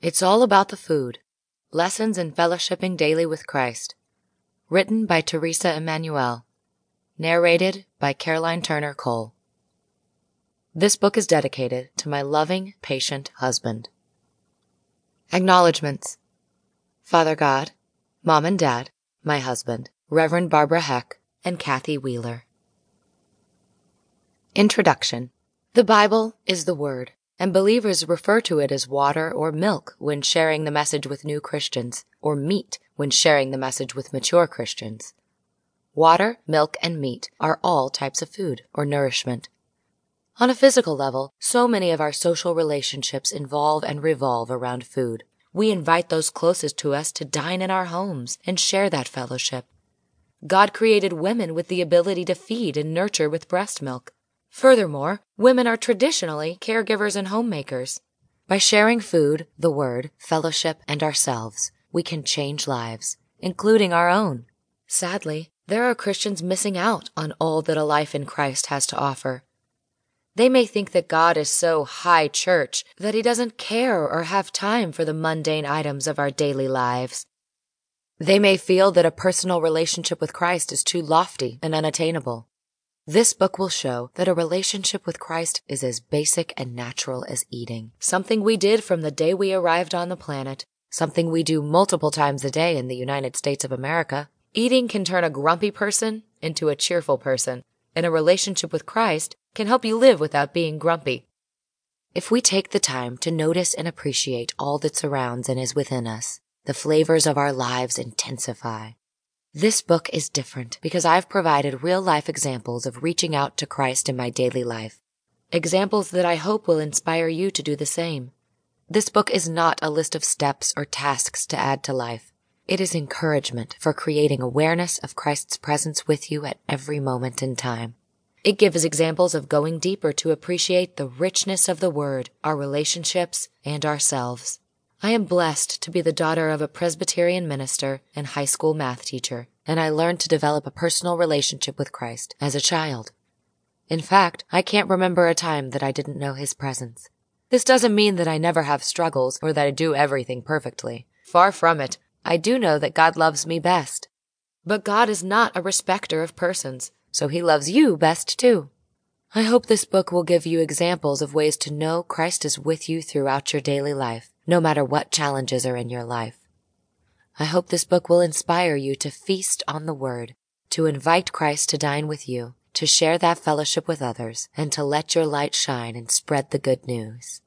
It's All About the Food, Lessons in Fellowshipping Daily with Christ. Written by Theresa Emanuel. Narrated by Caroline Turner Cole. This book is dedicated to my loving, patient husband. Acknowledgements. Father God, Mom and Dad, my husband, Reverend Barbara Heck, and Kathy Wheeler. Introduction. The Bible is the Word, and believers refer to it as water or milk when sharing the message with new Christians, or meat when sharing the message with mature Christians. Water, milk, and meat are all types of food or nourishment. On a physical level, so many of our social relationships involve and revolve around food. We invite those closest to us to dine in our homes and share that fellowship. God created women with the ability to feed and nurture with breast milk. Furthermore, women are traditionally caregivers and homemakers. By sharing food, the Word, fellowship, and ourselves, we can change lives, including our own. Sadly, there are Christians missing out on all that a life in Christ has to offer. They may think that God is so high church that He doesn't care or have time for the mundane items of our daily lives. They may feel that a personal relationship with Christ is too lofty and unattainable. This book will show that a relationship with Christ is as basic and natural as eating, something we did from the day we arrived on the planet, something we do multiple times a day in the United States of America. Eating can turn a grumpy person into a cheerful person, and a relationship with Christ can help you live without being grumpy. If we take the time to notice and appreciate all that surrounds and is within us, the flavors of our lives intensify. This book is different because I've provided real-life examples of reaching out to Christ in my daily life, examples that I hope will inspire you to do the same. This book is not a list of steps or tasks to add to life. It is encouragement for creating awareness of Christ's presence with you at every moment in time. It gives examples of going deeper to appreciate the richness of the Word, our relationships, and ourselves. I am blessed to be the daughter of a Presbyterian minister and high school math teacher, and I learned to develop a personal relationship with Christ as a child. In fact, I can't remember a time that I didn't know His presence. This doesn't mean that I never have struggles or that I do everything perfectly. Far from it. I do know that God loves me best. But God is not a respecter of persons, so He loves you best too. I hope this book will give you examples of ways to know Christ is with you throughout your daily life, no matter what challenges are in your life. I hope this book will inspire you to feast on the Word, to invite Christ to dine with you, to share that fellowship with others, and to let your light shine and spread the good news.